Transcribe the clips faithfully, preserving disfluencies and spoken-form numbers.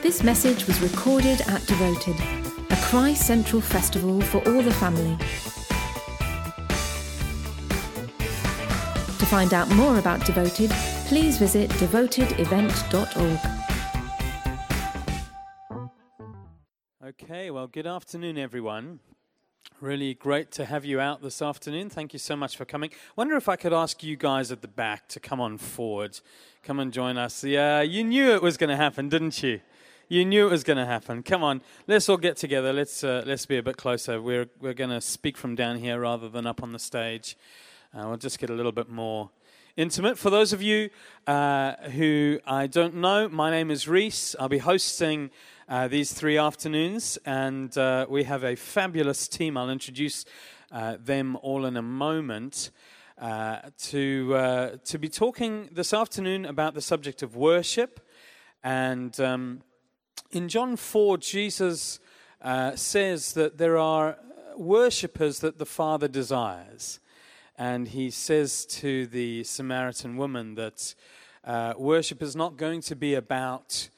This message was recorded at Devoted, a Christ Central festival for all the family. To find out more about Devoted, please visit devoted event dot org. Okay, well, good afternoon, everyone. Really great to have you out this afternoon. Thank you so much for coming. Wonder if I could ask you guys at the back to come on forward. Come and join us. Yeah, you knew it was going to happen, didn't you? You knew it was going to happen. Come on, let's all get together. Let's uh, let's be a bit closer. We're we're going to speak from down here rather than up on the stage. Uh, we'll just get a little bit more intimate. For those of you uh, who I don't know, my name is Rhys. I'll be hosting Uh, these three afternoons, and uh, we have a fabulous team. I'll introduce uh, them all in a moment uh, to uh, to be talking this afternoon about the subject of worship. And um, in John four, Jesus uh, says that there are worshippers that the Father desires, and he says to the Samaritan woman that uh, worship is not going to be about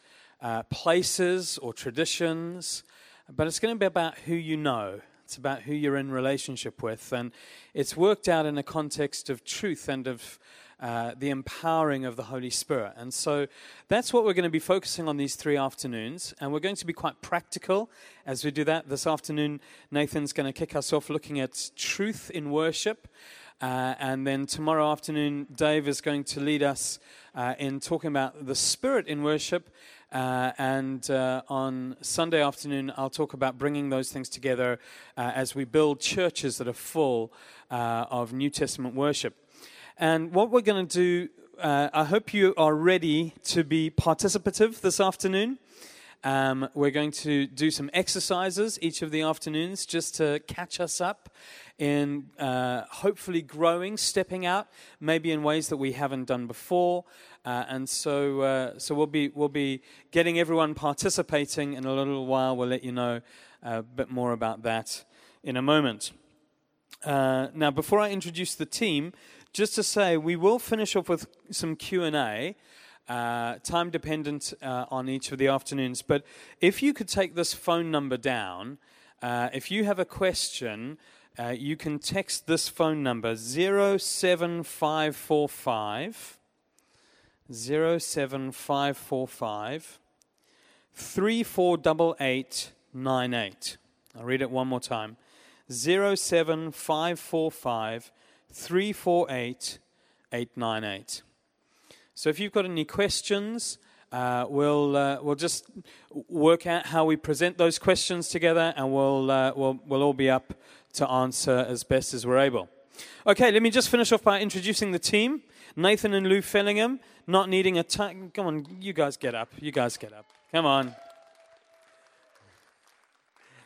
Uh, places or traditions, but it's going to be about who you know. It's about who you're in relationship with, and it's worked out in a context of truth and of uh, the empowering of the Holy Spirit. And so that's what we're going to be focusing on these three afternoons, and we're going to be quite practical as we do that. This afternoon, Nathan's going to kick us off looking at truth in worship. Uh, and then tomorrow afternoon, Dave is going to lead us uh, in talking about the Spirit in worship. Uh, and uh, on Sunday afternoon, I'll talk about bringing those things together uh, as we build churches that are full uh, of New Testament worship. And what we're going to do, uh, I hope you are ready to be participative this afternoon. Um, we're going to do some exercises each of the afternoons just to catch us up in uh, hopefully growing, stepping out, maybe in ways that we haven't done before. Uh, and so uh, so we'll be we'll be getting everyone participating in a little while. We'll let you know a bit more about that in a moment. Uh, now, before I introduce the team, just to say we will finish off with some Q and A. Uh, time dependent uh, on each of the afternoons. But if you could take this phone number down, uh, if you have a question, uh, you can text this phone number, zero seven five four five, three four eight eight nine eight. I'll read it one more time, zero seven five four five, three four eight eight nine eight. So if you've got any questions, uh, we'll uh, we'll just work out how we present those questions together, and we'll uh, we'll we'll all be up to answer as best as we're able. Okay, let me just finish off by introducing the team: Nathan and Lou Fellingham. Not needing a time. Come on, you guys get up. You guys get up. Come on.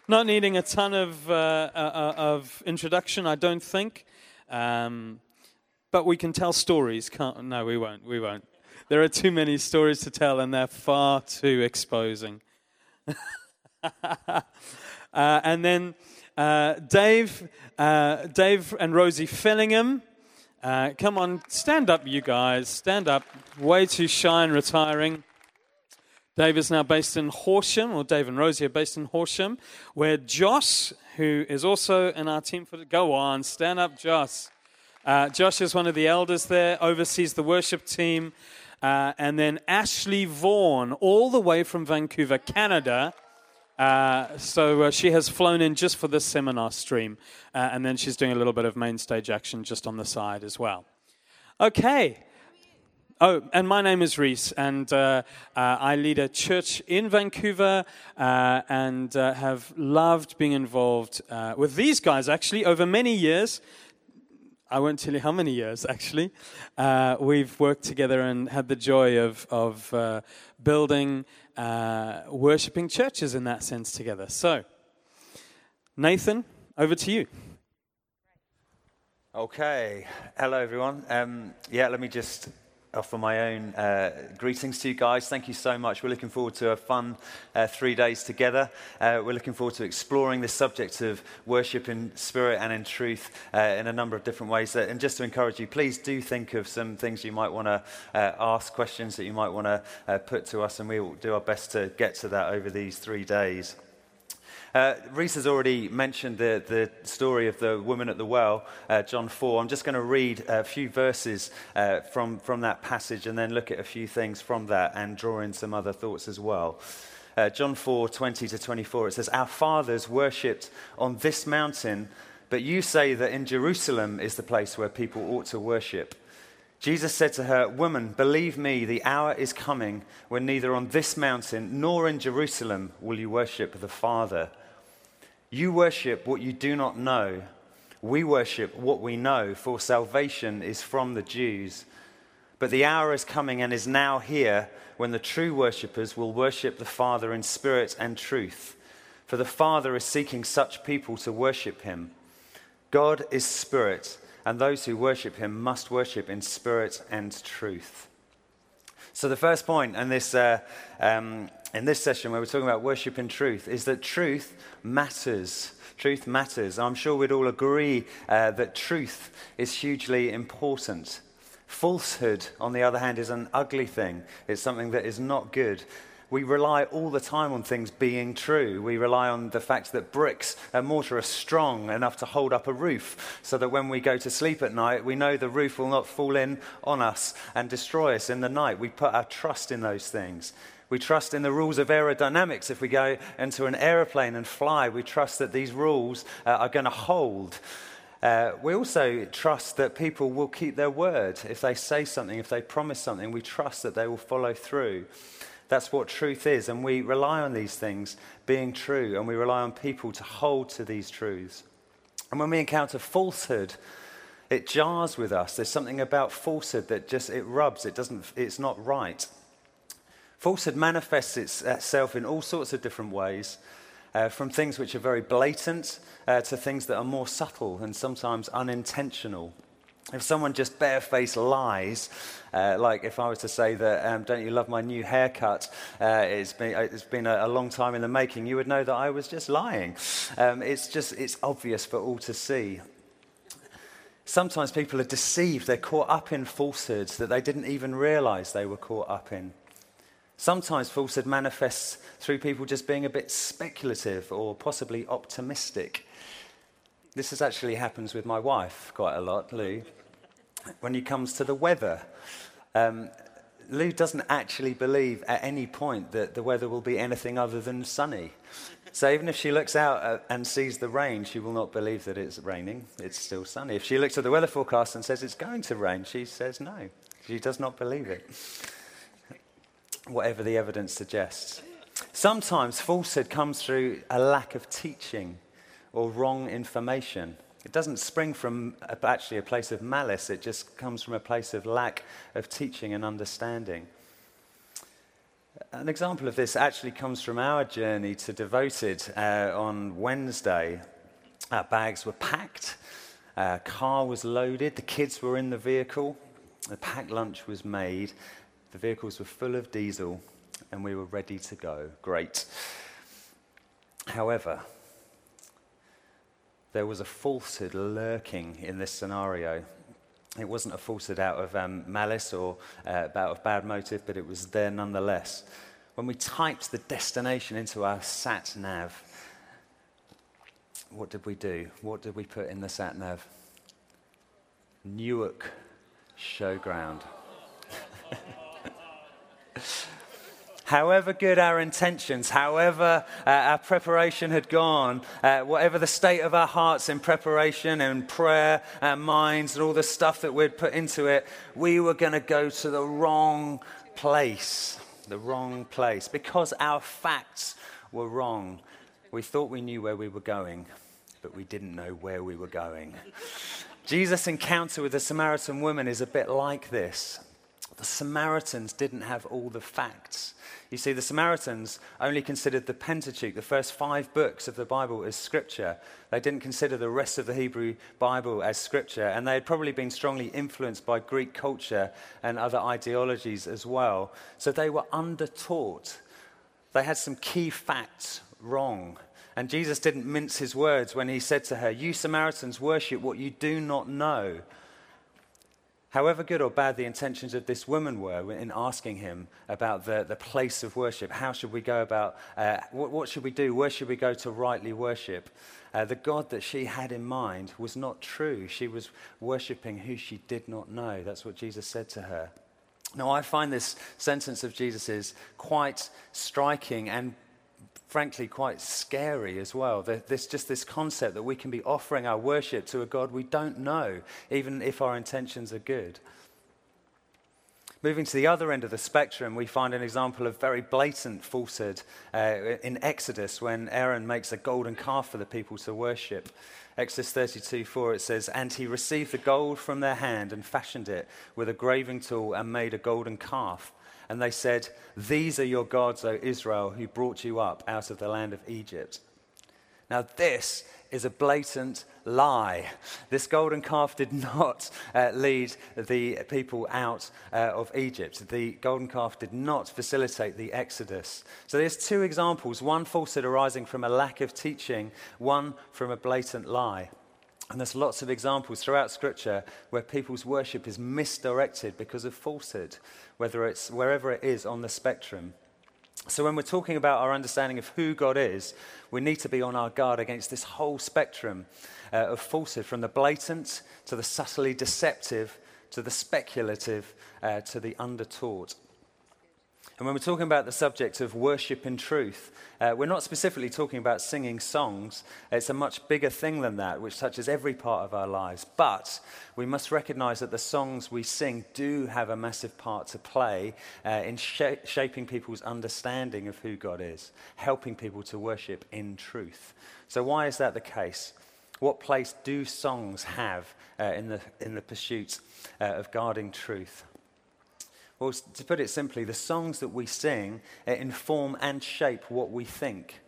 Not needing a ton of uh, uh, of introduction, I don't think. Um, But we can tell stories, can't? No, we won't. We won't. There are too many stories to tell, and they're far too exposing. uh, and then uh, Dave, uh, Dave and Rosie Fellingham. Uh, come on, stand up, you guys. Stand up. Way too shy and retiring. Dave is now based in Horsham, or Dave and Rosie are based in Horsham, where Josh, who is also in our team for the go on, stand up, Josh. Uh, Josh is one of the elders there, oversees the worship team. Uh, and then Ashley Vaughan, all the way from Vancouver, Canada. Uh, so uh, she has flown in just for this seminar stream. Uh, and then she's doing a little bit of main stage action just on the side as well. Okay. Oh, and my name is Rhys, and uh, uh, I lead a church in Vancouver uh, and uh, have loved being involved uh, with these guys, actually, over many years. I won't tell you how many years, actually. Uh, we've worked together and had the joy of of uh, building, uh, worshipping churches in that sense together. So, Nathan, over to you. Okay. Hello, everyone. Um, yeah, let me just offer my own uh, greetings to you guys. Thank you so much. We're looking forward to a fun uh, three days together. Uh, we're looking forward to exploring this subject of worship in spirit and in truth uh, in a number of different ways. Uh, and just to encourage you, please do think of some things you might want to uh, ask, questions that you might want to uh, put to us, and we will do our best to get to that over these three days. Uh, Rhys has already mentioned the, the story of the woman at the well, uh, John four. I'm just going to read a few verses uh, from, from that passage and then look at a few things from that and draw in some other thoughts as well. Uh, John four, twenty to twenty-four, it says, "Our fathers worshipped on this mountain, but you say that in Jerusalem is the place where people ought to worship. Jesus said to her, 'Woman, believe me, the hour is coming when neither on this mountain nor in Jerusalem will you worship the Father. You worship what you do not know. We worship what we know, for salvation is from the Jews. But the hour is coming and is now here when the true worshippers will worship the Father in spirit and truth. For the Father is seeking such people to worship him. God is spirit, and those who worship him must worship in spirit and truth.'" So the first point in this, uh, um, in this session where we're talking about worship in truth is that truth matters. Truth matters. I'm sure we'd all agree uh, that truth is hugely important. Falsehood, on the other hand, is an ugly thing. It's something that is not good. We rely all the time on things being true. We rely on the fact that bricks and mortar are strong enough to hold up a roof so that when we go to sleep at night, we know the roof will not fall in on us and destroy us in the night. We put our trust in those things. We trust in the rules of aerodynamics. If we go into an aeroplane and fly, we trust that these rules uh, are going to hold. Uh, we also trust that people will keep their word. If they say something, if they promise something, we trust that they will follow through. That's what truth is, and we rely on these things being true, and we rely on people to hold to these truths. And when we encounter falsehood, it jars with us. There's something about falsehood that just, it rubs, it doesn't, it's not right. Falsehood manifests itself in all sorts of different ways, uh, from things which are very blatant uh, to things that are more subtle and sometimes unintentional. If someone just barefaced lies, uh, like if I was to say that, um, don't you love my new haircut, uh, it's been, it's been a, a long time in the making, you would know that I was just lying. Um, it's just, it's obvious for all to see. Sometimes people are deceived, they're caught up in falsehoods that they didn't even realize they were caught up in. Sometimes falsehood manifests through people just being a bit speculative or possibly optimistic. This has actually happens with my wife quite a lot, Lou, when it comes to the weather. Um, Lou doesn't actually believe at any point that the weather will be anything other than sunny. So even if she looks out and sees the rain, she will not believe that it's raining. It's still sunny. If she looks at the weather forecast and says it's going to rain, she says no. She does not believe it, whatever the evidence suggests. Sometimes falsehood comes through a lack of teaching or wrong information. It doesn't spring from actually a place of malice, it just comes from a place of lack of teaching and understanding. An example of this actually comes from our journey to Devoted uh, on Wednesday. Our bags were packed, our car was loaded, the kids were in the vehicle, the packed lunch was made, the vehicles were full of diesel, and we were ready to go. Great. However, there was a falsehood lurking in this scenario. It wasn't a falsehood out of um, malice or uh, out of bad motive, but it was there nonetheless. When we typed the destination into our sat-nav, what did we do? What did we put in the sat-nav? Newark Showground. However good our intentions, however uh, our preparation had gone, uh, whatever the state of our hearts in preparation and prayer and minds and all the stuff that we'd put into it, we were going to go to the wrong place, the wrong place, because our facts were wrong. We thought we knew where we were going, but we didn't know where we were going. Jesus' encounter with the Samaritan woman is a bit like this. The Samaritans didn't have all the facts. You see, the Samaritans only considered the Pentateuch, the first five books of the Bible, as scripture. They didn't consider the rest of the Hebrew Bible as scripture, and they had probably been strongly influenced by Greek culture and other ideologies as well. So they were undertaught. They had some key facts wrong. And Jesus didn't mince his words when he said to her, "You Samaritans worship what you do not know." However good or bad the intentions of this woman were in asking him about the, the place of worship, how should we go about, uh, what, what should we do, where should we go to rightly worship, uh, the God that she had in mind was not true. She was worshipping who she did not know. That's what Jesus said to her. Now, I find this sentence of Jesus's quite striking and frankly quite scary as well. There's just this concept that we can be offering our worship to a God we don't know, even if our intentions are good. Moving to the other end of the spectrum, we find an example of very blatant falsehood uh, in Exodus when Aaron makes a golden calf for the people to worship. Exodus thirty-two four, it says, "And he received the gold from their hand and fashioned it with a graving tool and made a golden calf. And they said, 'These are your gods, O Israel, who brought you up out of the land of Egypt.'" Now this is a blatant lie. This golden calf did not uh, lead the people out uh, of Egypt. The golden calf did not facilitate the Exodus. So there's two examples, one falsehood arising from a lack of teaching, one from a blatant lie. And there's lots of examples throughout Scripture where people's worship is misdirected because of falsehood, whether it's wherever it is on the spectrum. So when we're talking about our understanding of who God is, we need to be on our guard against this whole spectrum uh, of falsehood, from the blatant to the subtly deceptive to the speculative uh, to the undertaught. And when we're talking about the subject of worship in truth, uh, we're not specifically talking about singing songs. It's a much bigger thing than that, which touches every part of our lives. But we must recognize that the songs we sing do have a massive part to play uh, in sh- shaping people's understanding of who God is, helping people to worship in truth. So why is that the case? What place do songs have uh, in the, in the pursuit uh, of guarding truth? Well, to put it simply, the songs that we sing inform and shape what we think.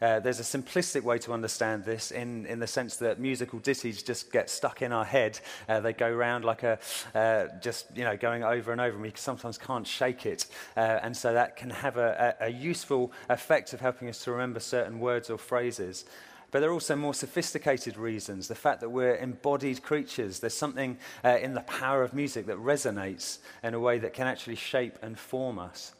Uh, there's a simplistic way to understand this in, in the sense that musical ditties just get stuck in our head. Uh, they go round like a, uh, just, you know, going over and over, and we sometimes can't shake it. Uh, and so that can have a, a, a useful effect of helping us to remember certain words or phrases. But there are also more sophisticated reasons. The fact that we're embodied creatures, there's something uh, in the power of music that resonates in a way that can actually shape and form us.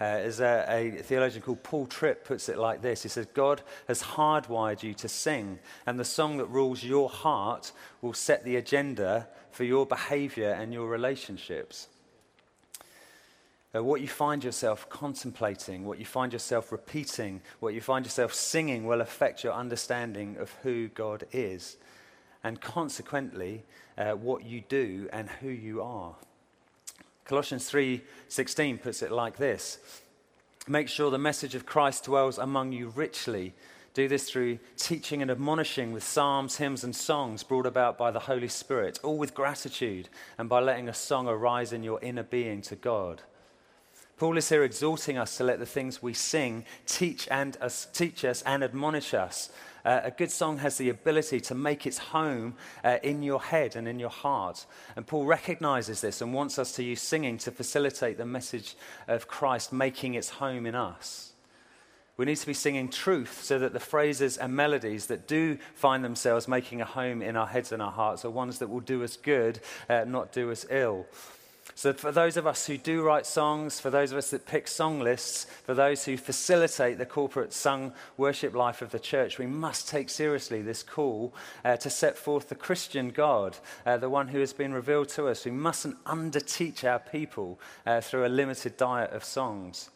Uh, as a, a theologian called Paul Tripp puts it like this. He says, "God has hardwired you to sing, and the song that rules your heart will set the agenda for your behavior and your relationships." Uh, what you find yourself contemplating, what you find yourself repeating, what you find yourself singing will affect your understanding of who God is, and consequently, uh, what you do and who you are. Colossians three sixteen puts it like this: "Make sure the message of Christ dwells among you richly. Do this through teaching and admonishing with psalms, hymns, and songs brought about by the Holy Spirit, all with gratitude, and by letting a song arise in your inner being to God." Paul is here exhorting us to let the things we sing teach and us, teach us and admonish us. Uh, a good song has the ability to make its home uh, in your head and in your heart. And Paul recognizes this and wants us to use singing to facilitate the message of Christ making its home in us. We need to be singing truth so that the phrases and melodies that do find themselves making a home in our heads and our hearts are ones that will do us good, uh, not do us ill. So for those of us who do write songs, for those of us that pick song lists, for those who facilitate the corporate sung worship life of the church, we must take seriously this call uh, to set forth the Christian God, uh, the one who has been revealed to us. We mustn't underteach our people uh, through a limited diet of songs.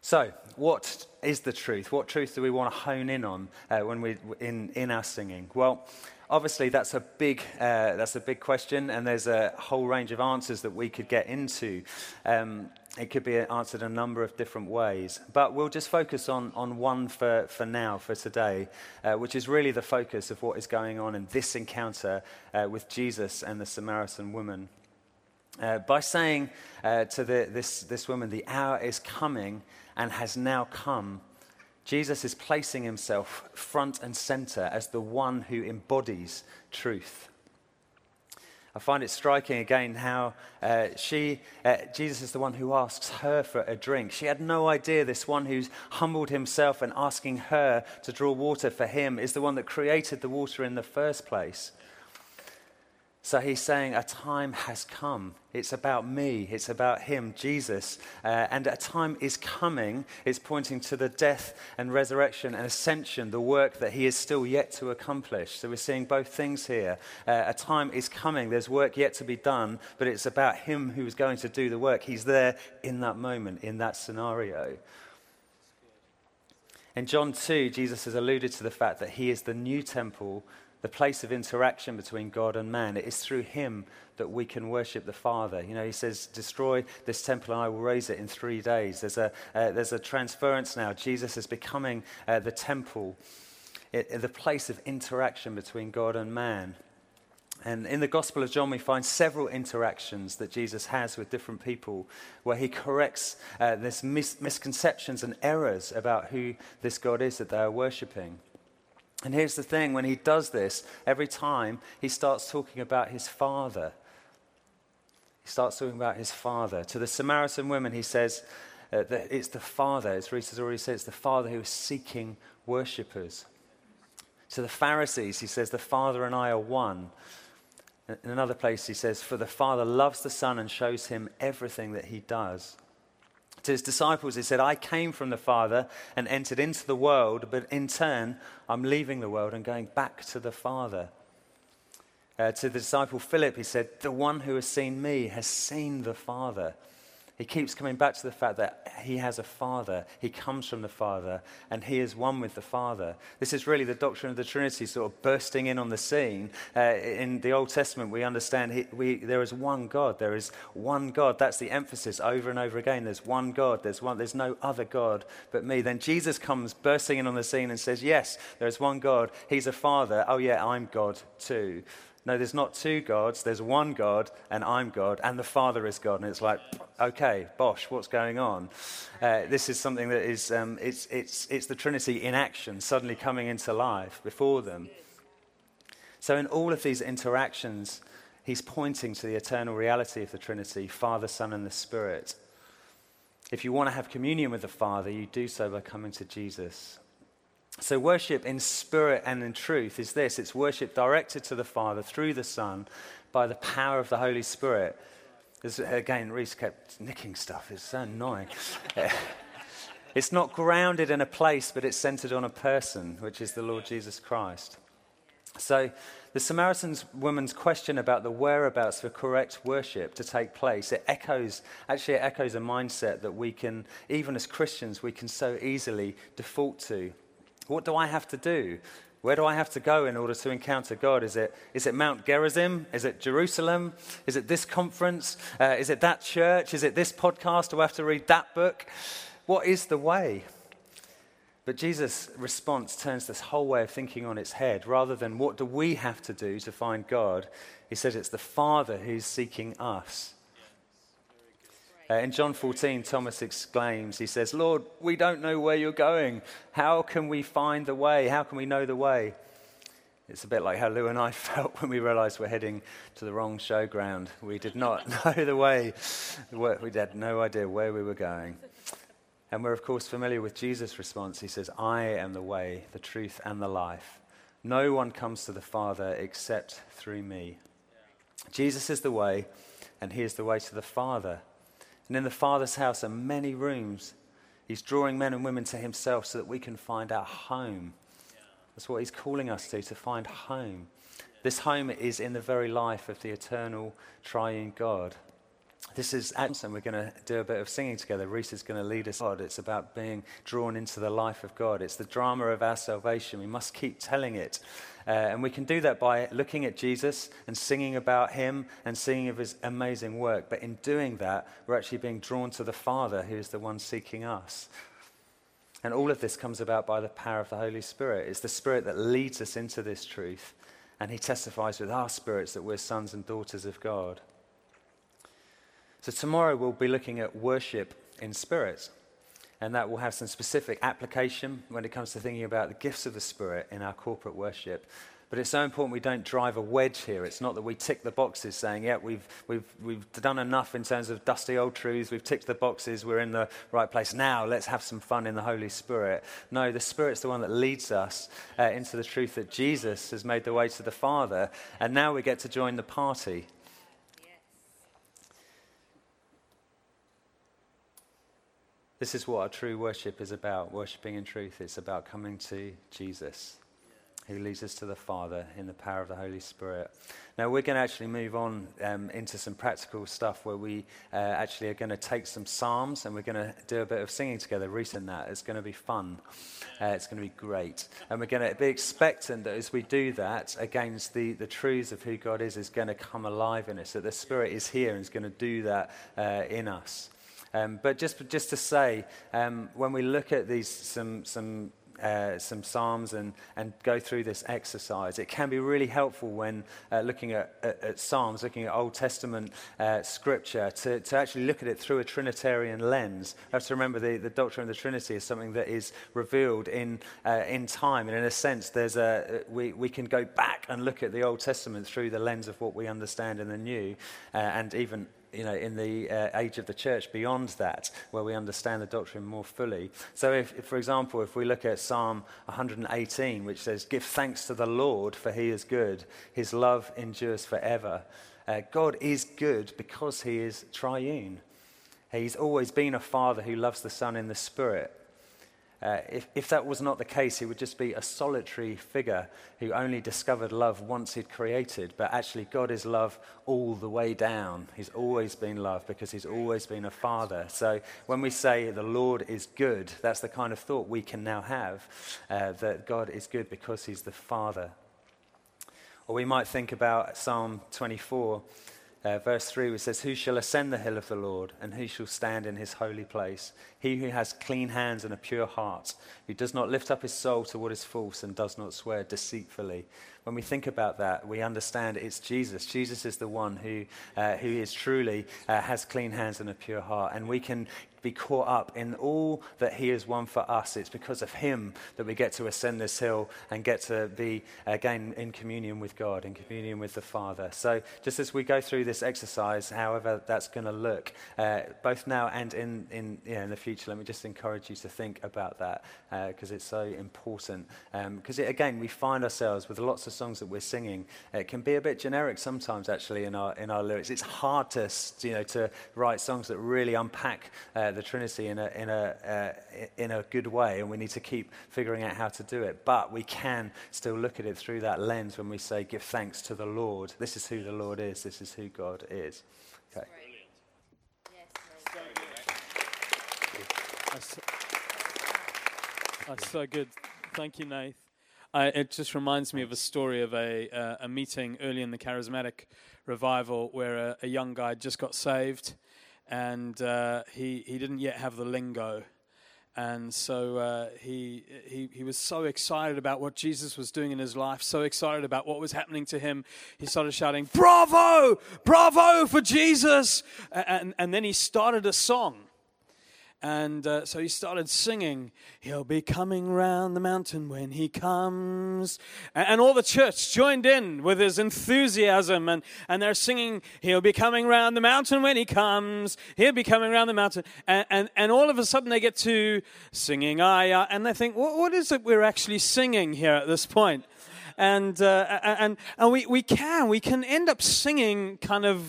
So what is the truth? What truth do we want to hone in on uh, when we in, in our singing? Well, obviously, that's a big uh, that's a big question, and there's a whole range of answers that we could get into. Um, it could be answered a number of different ways, but we'll just focus on, on one for, for now, for today, uh, which is really the focus of what is going on in this encounter uh, with Jesus and the Samaritan woman. uh, by saying uh, to the, this, this woman, the hour is coming and has now come, Jesus is placing himself front and center as the one who embodies truth. I find it striking again how uh, she, uh, Jesus is the one who asks her for a drink. She had no idea this one who's humbled himself and asking her to draw water for him is the one that created the water in the first place. So he's saying a time has come. It's about me. It's about him, Jesus. Uh, and a time is coming. It's pointing to the death and resurrection and ascension, the work that he is still yet to accomplish. So we're seeing both things here. Uh, a time is coming. There's work yet to be done, but it's about him who is going to do the work. He's there in that moment, in that scenario. In John two, Jesus has alluded to the fact that he is the new temple, the place of interaction between God and man. It is through him that we can worship the Father. You know, he says, destroy this temple and I will raise it in three days. There's a, uh, there's a transference now. Jesus is becoming uh, the temple, it, the place of interaction between God and man. And in the Gospel of John, we find several interactions that Jesus has with different people where he corrects uh, this mis- misconceptions and errors about who this God is that they are worshipping. And here's the thing, when he does this, every time he starts talking about his father. He starts talking about his father. To the Samaritan woman, he says uh, that it's the father, as Rhys has already said, it's the father who is seeking worshippers. To the Pharisees, he says, the father and I are one. In another place, he says, for the father loves the son and shows him everything that he does. To his disciples, he said, I came from the Father and entered into the world, but in turn, I'm leaving the world and going back to the Father. Uh, to the disciple Philip, he said, the one who has seen me has seen the Father. He keeps coming back to the fact that he has a Father, he comes from the Father, and he is one with the Father. This is really the doctrine of the Trinity sort of bursting in on the scene. Uh, in the Old Testament, we understand he, we, there is one God, there is one God. That's the emphasis over and over again. There's one God, there's one. There's no other God but me. Then Jesus comes bursting in on the scene and says, yes, there is one God, he's a Father. Oh yeah, I'm God too. No, there's not two gods, there's one God, and I'm God, and the Father is God. And it's like, okay, bosh, what's going on? Uh, this is something that is, um, it's, it's, it's the Trinity in action, suddenly coming into life before them. So in all of these interactions, he's pointing to the eternal reality of the Trinity, Father, Son, and the Spirit. If you want to have communion with the Father, you do so by coming to Jesus. So worship in spirit and in truth is this. It's worship directed to the Father through the Son by the power of the Holy Spirit. This, again, Rhys kept nicking stuff. It's so annoying. It's not grounded in a place, but it's centered on a person, which is the Lord Jesus Christ. So the Samaritan woman's question about the whereabouts for correct worship to take place, it echoes, actually it echoes a mindset that we can, even as Christians, we can so easily default to. What do I have to do? Where do I have to go in order to encounter God? Is it is it Mount Gerizim? Is it Jerusalem? Is it this conference? Uh, is it that church? Is it this podcast? Do I have to read that book? What is the way? But Jesus' response turns this whole way of thinking on its head. Rather than what do we have to do to find God, he says it's the Father who's seeking us. Uh, in John fourteen, Thomas exclaims, he says, Lord, we don't know where you're going. How can we find the way? How can we know the way? It's a bit like how Lou and I felt when we realized we're heading to the wrong showground. We did not know the way. We had no idea where we were going. And we're, of course, familiar with Jesus' response. He says, I am the way, the truth, and the life. No one comes to the Father except through me. Yeah. Jesus is the way, and he is the way to the Father. And in the Father's house are many rooms. He's drawing men and women to himself so that we can find our home. That's what he's calling us to, to find home. This home is in the very life of the eternal triune God. This is Adamson. We're going to do a bit of singing together. Rhys is going to lead us. It's about being drawn into the life of God. It's the drama of our salvation. We must keep telling it. Uh, and we can do that by looking at Jesus and singing about him and singing of his amazing work. But in doing that, we're actually being drawn to the Father who is the one seeking us. And all of this comes about by the power of the Holy Spirit. It's the Spirit that leads us into this truth. And he testifies with our spirits that we're sons and daughters of God. So tomorrow we'll be looking at worship in spirit, and that will have some specific application when it comes to thinking about the gifts of the Spirit in our corporate worship. But it's so important we don't drive a wedge here. It's not that we tick the boxes saying, yeah, we've we've we've done enough in terms of dusty old truths, we've ticked the boxes, we're in the right place now, let's have some fun in the Holy Spirit. No, the Spirit's the one that leads us uh, into the truth that Jesus has made the way to the Father, and now we get to join the party. Yes. This is what our true worship is about, worshipping in truth. It's about coming to Jesus, who leads us to the Father in the power of the Holy Spirit. Now, we're going to actually move on um, into some practical stuff where we uh, actually are going to take some psalms and we're going to do a bit of singing together, Rhys and that. It's going to be fun. Uh, it's going to be great. And we're going to be expectant that as we do that, against the, the truths of who God is, is going to come alive in us, that the Spirit is here and is going to do that uh, in us. Um, but just just to say, um, when we look at these, some some... Uh, some psalms and, and go through this exercise, it can be really helpful when uh, looking at, at, at psalms, looking at Old Testament uh, scripture, to, to actually look at it through a Trinitarian lens. I have to remember the, the doctrine of the Trinity is something that is revealed in uh, in time, and in a sense there's a we, we can go back and look at the Old Testament through the lens of what we understand in the New, uh, and even you know, in the uh, age of the church beyond that, where we understand the doctrine more fully. So if, if, for example, if we look at Psalm one eighteen, which says, "Give thanks to the Lord, for he is good. His love endures forever." Uh, God is good because he is triune. He's always been a father who loves the Son in the Spirit. Uh, if, if that was not the case, he would just be a solitary figure who only discovered love once he'd created. But actually, God is love all the way down. He's always been love because he's always been a father. So when we say the Lord is good, that's the kind of thought we can now have, uh, that God is good because he's the Father. Or we might think about Psalm twenty-four, Uh, verse three, which says, "Who shall ascend the hill of the Lord, and who shall stand in his holy place? He who has clean hands and a pure heart, who does not lift up his soul to what is false and does not swear deceitfully." When we think about that, we understand it's Jesus. Jesus is the one who uh, who is truly uh, has clean hands and a pure heart, and we can be caught up in all that he has won for us. It's because of him that we get to ascend this hill and get to be again in communion with God, in communion with the Father. So just as we go through this exercise, however that's going to look, uh, both now and in in, you know, in the future, let me just encourage you to think about that, because uh, it's so important. Because um, again, we find ourselves with lots of songs that we're singing. It can be a bit generic sometimes, actually, in our in our lyrics. It's hard to you know to write songs that really unpack Uh, the Trinity in a in a uh, in a good way, and we need to keep figuring out how to do it. But we can still look at it through that lens when we say, "Give thanks to the Lord." This is who the Lord is. This is who God is. Okay. That's so, that's so good. Thank you, Nath. Uh, it just reminds me of a story of a uh, a meeting early in the Charismatic revival where a, a young guy just got saved. And uh, he he didn't yet have the lingo, and so uh, he he he was so excited about what Jesus was doing in his life, so excited about what was happening to him. He started shouting, "Bravo, bravo for Jesus!" And and then he started a song. And uh, so he started singing, "He'll be coming round the mountain when he comes." And, and all the church joined in with his enthusiasm. And, and they're singing, "He'll be coming round the mountain when he comes. He'll be coming round the mountain." And, and, and all of a sudden they get to singing, "I, I," and they think, what, what is it we're actually singing here at this point? And, uh, and, and we, we can, we can end up singing kind of,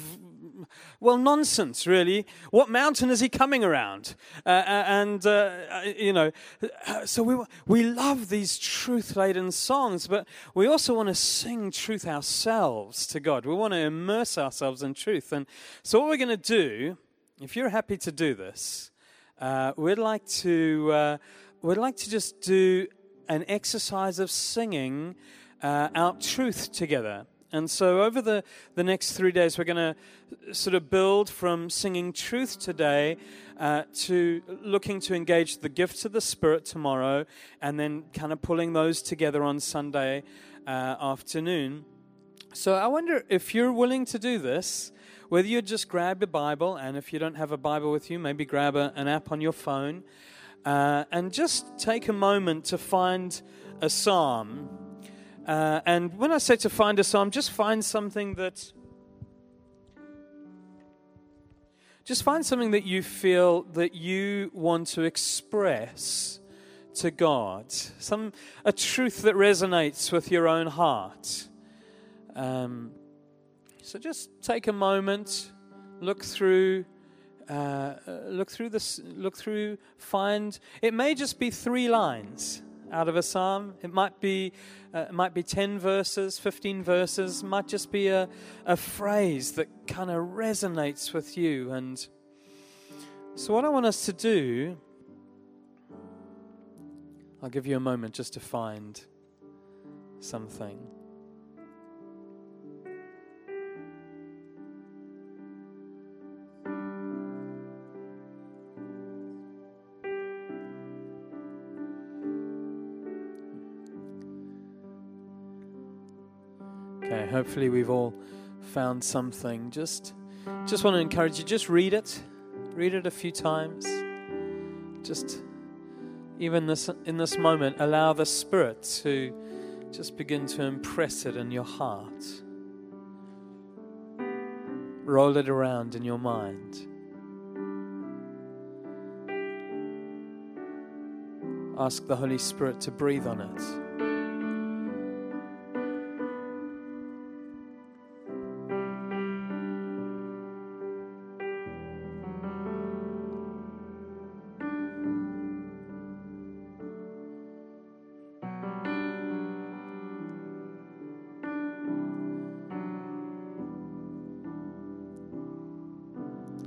well, nonsense, really. What mountain is he coming around? Uh, and, uh, you know, so we we love these truth-laden songs, but we also want to sing truth ourselves to God. We want to immerse ourselves in truth. And so what we're going to do, if you're happy to do this, uh, we'd like to uh, we'd like to just do an exercise of singing uh, out truth together. And so over the, the next three days, we're going to sort of build from singing truth today uh, to looking to engage the gifts of the Spirit tomorrow, and then kind of pulling those together on Sunday uh, afternoon. So I wonder if you're willing to do this, whether you just grab your Bible, and if you don't have a Bible with you, maybe grab a, an app on your phone, uh, and just take a moment to find a psalm. Uh, and when I say to find a psalm, just find something that just find something that you feel that you want to express to God, some a truth that resonates with your own heart. Um, so just take a moment, look through, uh, look through this, look through, find. It may just be three lines out of a psalm. It might be, uh, it might be ten verses, fifteen verses. Might just be a a phrase that kind of resonates with you. And so, what I want us to do. I'll give you a moment just to find something. Okay, hopefully we've all found something. Just just want to encourage you, just read it. Read it a few times. Just Even this, in this moment, allow the Spirit to just begin to impress it in your heart. Roll it around in your mind. Ask the Holy Spirit to breathe on it.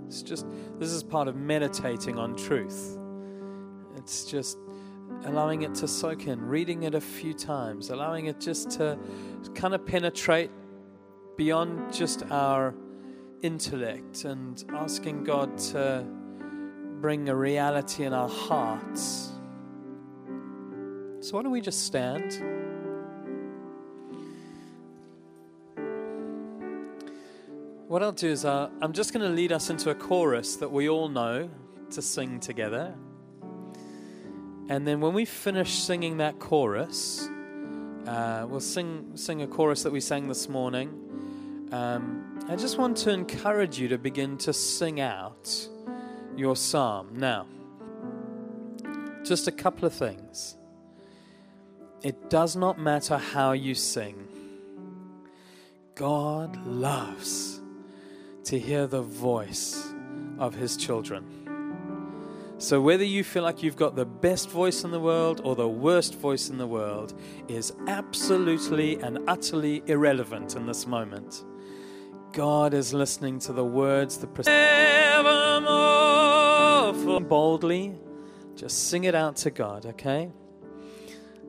It's just, this is part of meditating on truth. It's just allowing it to soak in, reading it a few times, allowing it just to kind of penetrate beyond just our intellect and asking God to bring a reality in our hearts. So why don't we just stand? What I'll do is uh, I'm just going to lead us into a chorus that we all know to sing together. And then when we finish singing that chorus, uh, we'll sing sing a chorus that we sang this morning. Um, I just want to encourage you to begin to sing out your psalm. Now, just a couple of things. It does not matter how you sing. God loves to hear the voice of his children. So whether you feel like you've got the best voice in the world or the worst voice in the world is absolutely and utterly irrelevant in this moment. God is listening to the words, the pres- boldly. Just sing it out to God, okay?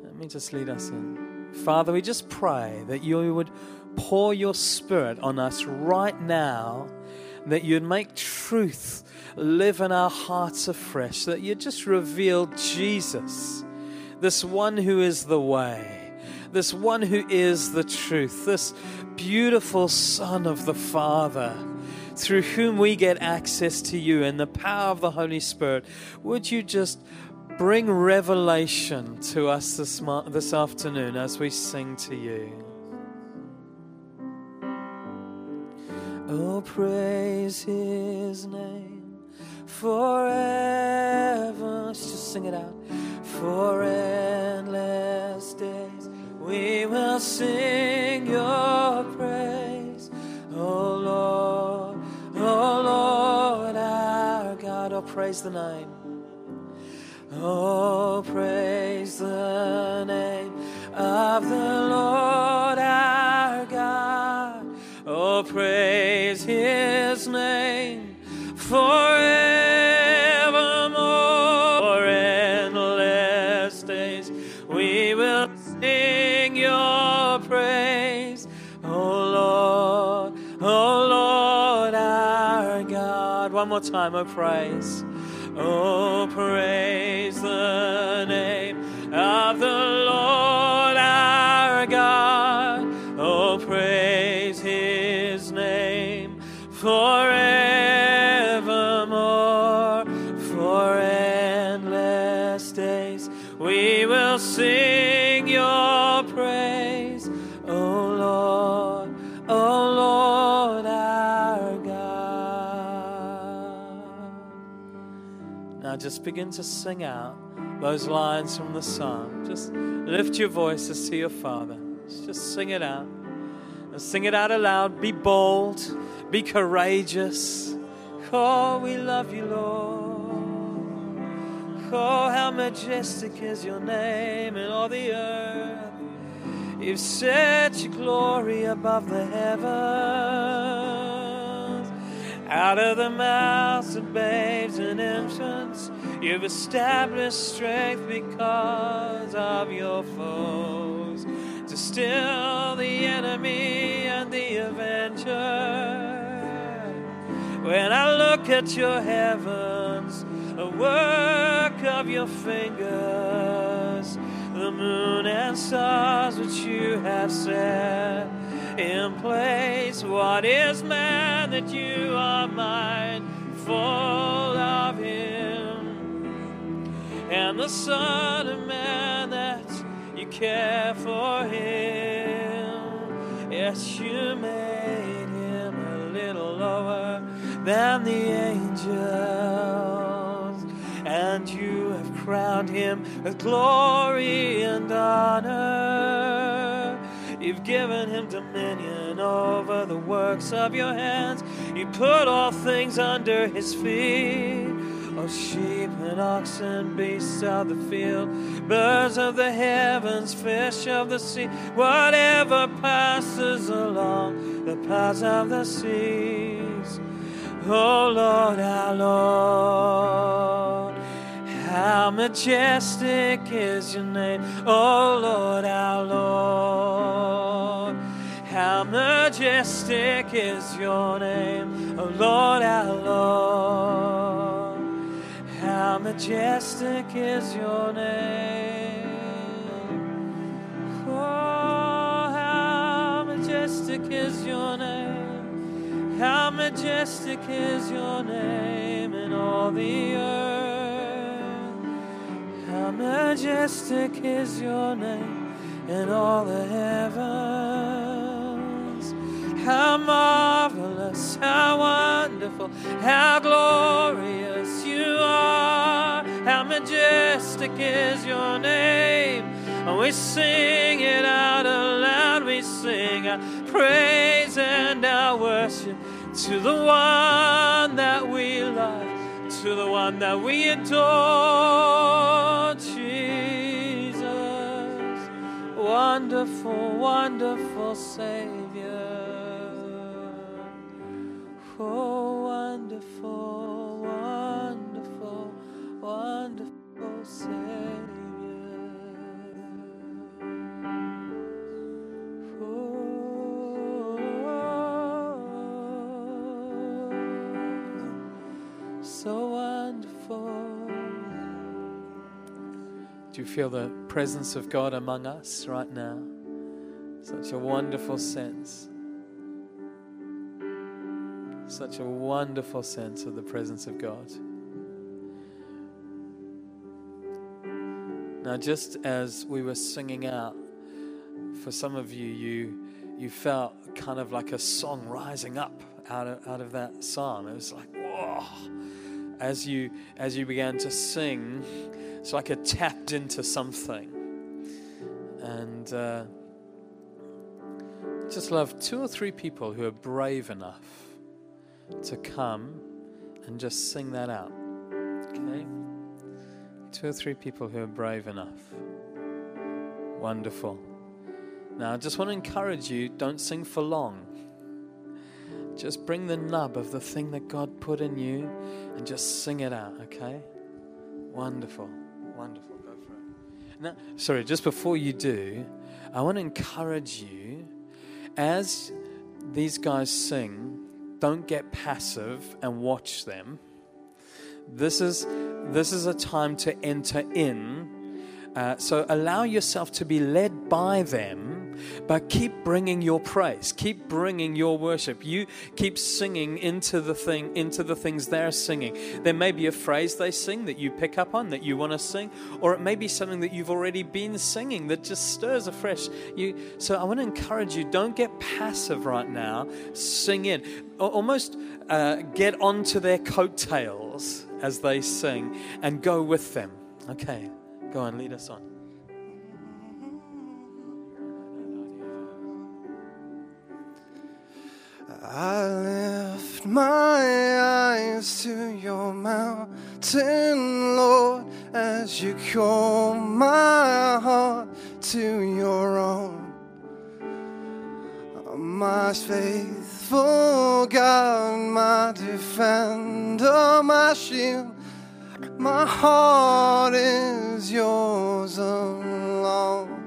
Let me just lead us in. Father, we just pray that you would pour your Spirit on us right now, that you'd make truth live in our hearts afresh, that you'd just reveal Jesus, this one who is the way, this one who is the truth, this beautiful Son of the Father, through whom we get access to you in the power of the Holy Spirit. Would you just bring revelation to us this mo- this afternoon as we sing to you? Oh, praise his name forever. Let's just sing it out. For endless days we will sing your praise. Oh, Lord, oh, Lord, our God. Oh, praise the name. Oh, praise the name of the Lord our God. Oh, praise his name forevermore. For endless days we will sing your praise. Oh, Lord, oh, Lord, our God. One more time, oh, praise. Oh, praise the name of the Lord our God. Oh, praise his name. For shall sing your praise, O Lord, O Lord our God. Now just begin to sing out those lines from the psalm. Just lift your voices to your Father. Just sing it out. And sing it out aloud. Be bold. Be courageous. Oh, we love you, Lord. Oh, how majestic is your name in all the earth. You've set your glory above the heavens. Out of the mouths of babes and infants, you've established strength because of your foes, to still the enemy and the avenger. When I look at your heavens, a work of your fingers, the moon and stars which you have set in place, what is man that you are mindful of him, and the son of man that you care for him? Yes, you made him a little lower than the angels, and you have crowned him with glory and honor. You've given him dominion over the works of your hands. You put all things under his feet. Oh, sheep and oxen, beasts of the field, birds of the heavens, fish of the sea, whatever passes along the paths of the seas. Oh, Lord, our Lord, how majestic is your name. Oh, Lord, our Lord, how majestic is your name. Oh, Lord, our Lord, how majestic is your name. Oh, how majestic is your name. How majestic is your name in all the earth. How majestic is your name in all the heavens. How marvelous, how wonderful, how glorious you are. How majestic is your name. And we sing it out aloud. We sing our praise and our worship to the one that we love, to the one that we adore, Jesus. Wonderful, wonderful Savior. Oh, wonderful, wonderful, wonderful Savior. Oh, so wonderful. Do you feel the presence of God among us right now? Such a wonderful sense. Such a wonderful sense of the presence of God. Now, just as we were singing out, for some of you, you you felt kind of like a song rising up out of, out of that psalm. It was like, whoa. As you, as you began to sing, it's like it tapped into something. And uh, just love two or three people who are brave enough to come and just sing that out. Okay? Two or three people who are brave enough. Wonderful. Now, I just want to encourage you, don't sing for long. Just bring the nub of the thing that God put in you and just sing it out, okay? Wonderful. Wonderful. Go for it. Now, sorry, just before you do, I want to encourage you, as these guys sing, don't get passive and watch them. This is this is a time to enter in. Uh, so allow yourself to be led by them But keep bringing your praise. Keep bringing your worship. You keep singing into the thing, into the things they're singing. There may be a phrase they sing that you pick up on, that you want to sing, or it may be something that you've already been singing that just stirs afresh. You. So I want to encourage you, don't get passive right now. Sing in. Almost uh, get onto their coattails as they sing and go with them. Okay, go on, lead us on. I lift my eyes to your mountain, Lord, as you call my heart to your own. My faithful God, my defender, my shield, my heart is yours alone.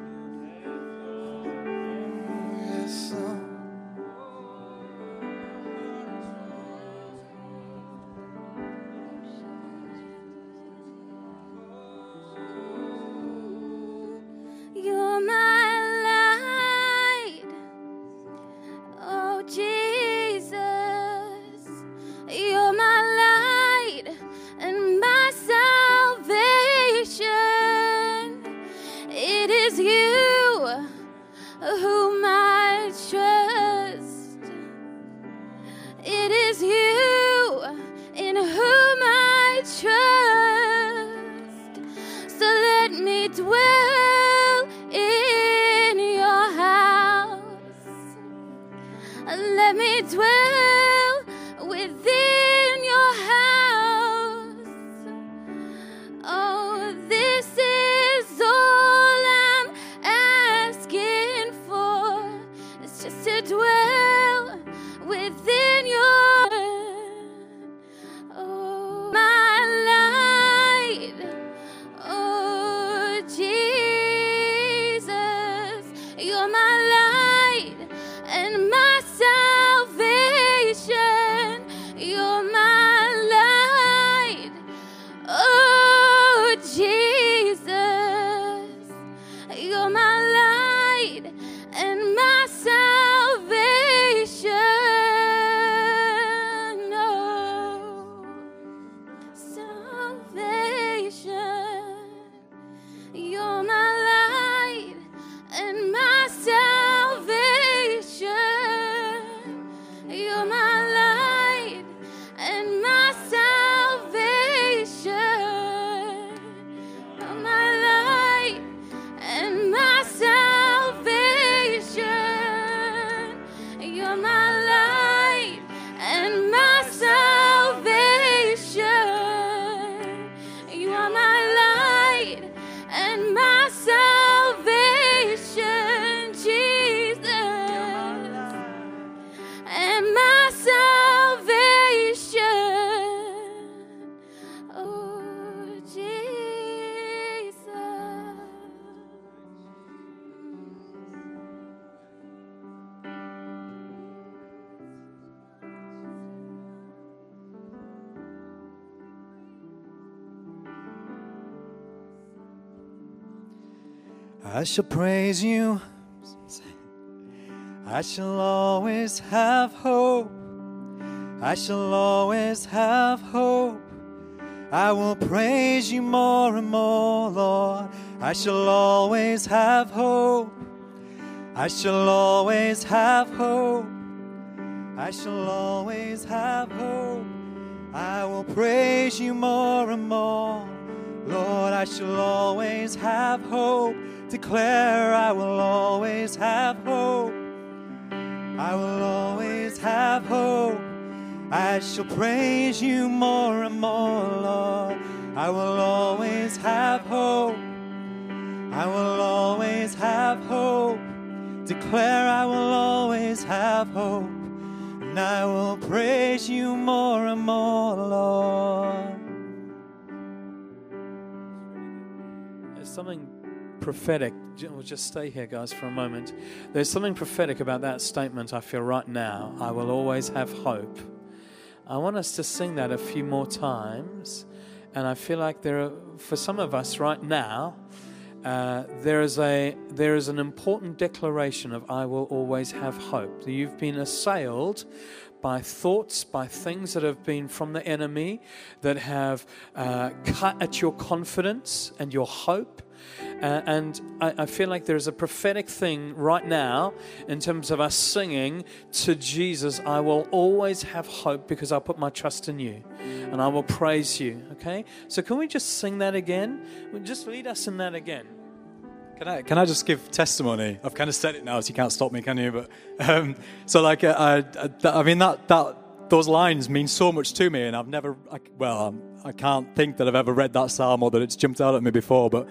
I shall praise you, I shall always have hope, I shall always have hope, I will praise you more and more, Lord, I shall always have hope, I shall always have hope, I shall always have hope, I will praise you more and more, Lord, I shall always have hope. Declare I will always have hope. I will always have hope. I shall praise you more and more, Lord. I will always have hope. I will always have hope. Declare I will always have hope. And I will praise you more and more, Lord. There's something prophetic. We'll just stay here, guys, for a moment. There's something prophetic about that statement, I feel right now. I will always have hope. I want us to sing that a few more times, and I feel like there are, for some of us right now, Uh, there is a there is an important declaration of I will always have hope. You've been assailed by thoughts, by things that have been from the enemy, that have uh, cut at your confidence and your hope. Uh, and I, I feel like there is a prophetic thing right now in terms of us singing to Jesus, I will always have hope because I put my trust in you and I will praise you, okay? So can we just sing that again? Just lead us in that again. Can I can I just give testimony? I've kind of said it now, so you can't stop me, can you? But um, so like uh, I, I mean that that those lines mean so much to me, and I've never I, well I can't think that I've ever read that psalm or that it's jumped out at me before. But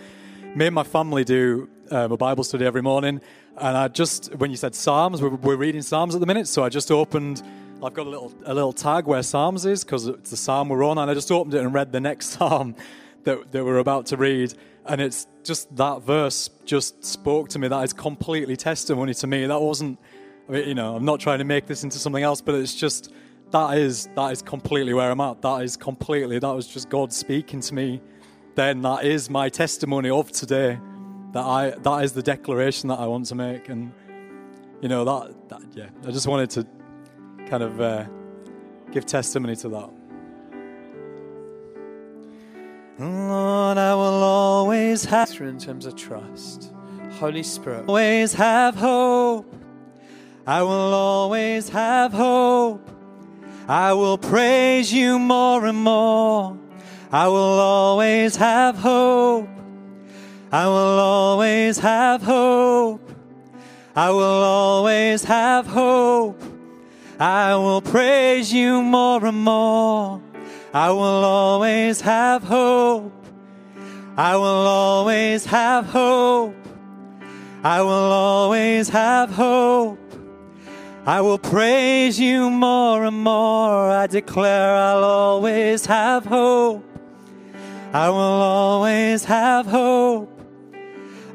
me and my family do um, a Bible study every morning, and I just when you said Psalms, we're, we're reading Psalms at the minute, so I just opened. I've got a little a little tag where Psalms is because it's the psalm we're on, and I just opened it and read the next psalm that that we're about to read. And it's just that verse just spoke to me. That is completely testimony to me. That wasn't, I mean, you know, I'm not trying to make this into something else, but it's just, that is that is completely where I'm at. That is completely, that was just God speaking to me. Then that is my testimony of today. That I that is the declaration that I want to make. And, you know, that, that yeah, I just wanted to kind of uh, give testimony to that. Lord, I will always have through in terms of trust. Holy Spirit, always have hope. I will always have hope. I will praise you more and more. I will always have hope. I will always have hope. I will always have hope. I will praise you more and more. I will always have hope. I will always have hope. I will always have hope. I will praise you more and more. I declare I'll always have hope. I will always have hope.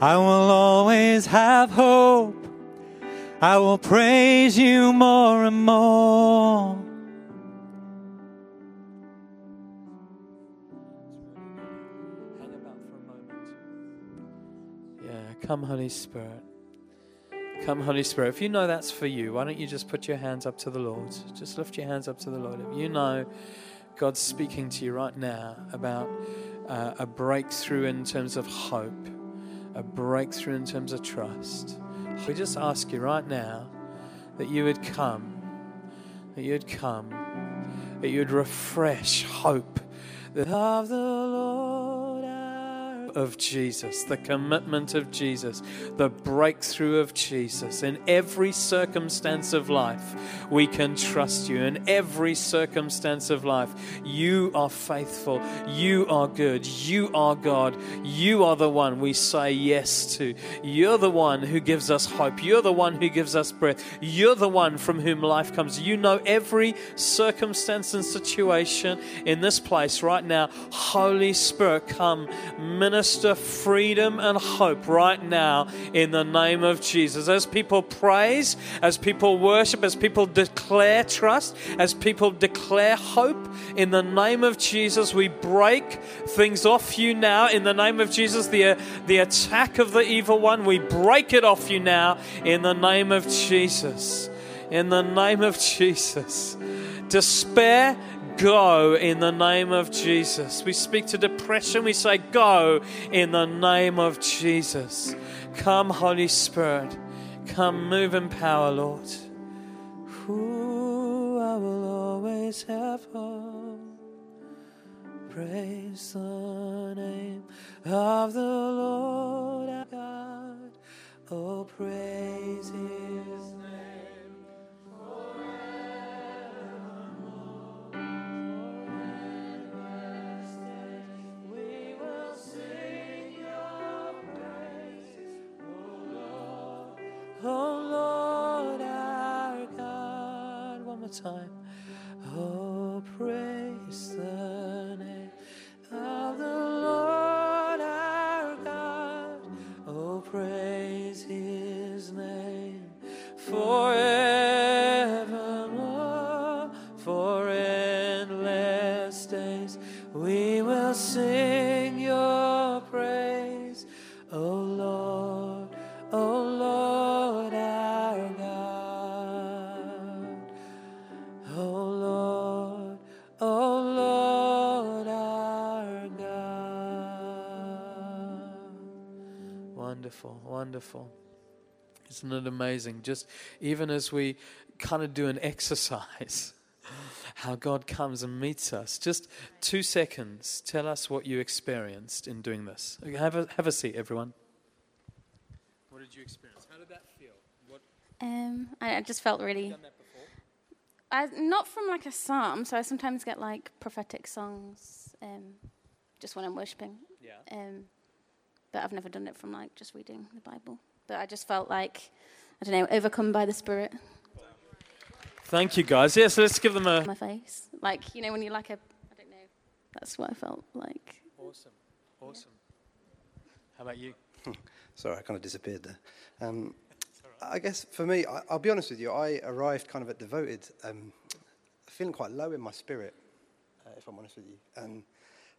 I will always have hope. I will praise you more and more. Come, Holy Spirit. Come, Holy Spirit. If you know that's for you, why don't you just put your hands up to the Lord? Just lift your hands up to the Lord. If you know God's speaking to you right now about uh, a breakthrough in terms of hope, a breakthrough in terms of trust, we just ask you right now that you would come, that you would come, that you would refresh hope of the Lord. Of Jesus, the commitment of Jesus, the breakthrough of Jesus. In every circumstance of life, we can trust you. In every circumstance of life, you are faithful, you are good, you are God, you are the one we say yes to. You're the one who gives us hope, you're the one who gives us breath, you're the one from whom life comes. You know every circumstance and situation in this place right now. Holy Spirit, come minister freedom and hope right now in the name of Jesus. As people praise, as people worship, as people declare trust, as people declare hope, in the name of Jesus, we break things off you now. In the name of Jesus, the, the attack of the evil one, we break it off you now in the name of Jesus. In the name of Jesus. Despair, go in the name of Jesus. We speak to depression. We say, go in the name of Jesus. Come, Holy Spirit. Come, move in power, Lord. Ooh, I will always have hope. Praise the name of the Lord our God. Oh, praise His name. Oh Lord our God, one more time. Oh, praise the name of the Lord our God. Oh, praise His name forevermore. For endless days we will sing your praise. O Lord, O Lord our God, O Lord, O Lord our God. Wonderful, wonderful. Isn't it amazing? Just even as we kind of do an exercise, how God comes and meets us. Just two seconds. Tell us what you experienced in doing this. Have a have a seat, everyone. What did you experience? How did that feel? What? Um, I, I just felt really. Have you done that before? I, not from like a psalm. So I sometimes get like prophetic songs, um, just when I'm worshiping. Yeah. Um, but I've never done it from like just reading the Bible. But I just felt like, I don't know, overcome by the Spirit. Thank you, guys. Yes, yeah, so let's give them a... My face. Like, you know, when you're like a... I don't know. That's what I felt like. Awesome. Awesome. Yeah. How about you? Sorry, I kind of disappeared there. Um, right. I guess for me, I, I'll be honest with you, I arrived kind of at Devoted, um, feeling quite low in my spirit, uh, if I'm honest with you. And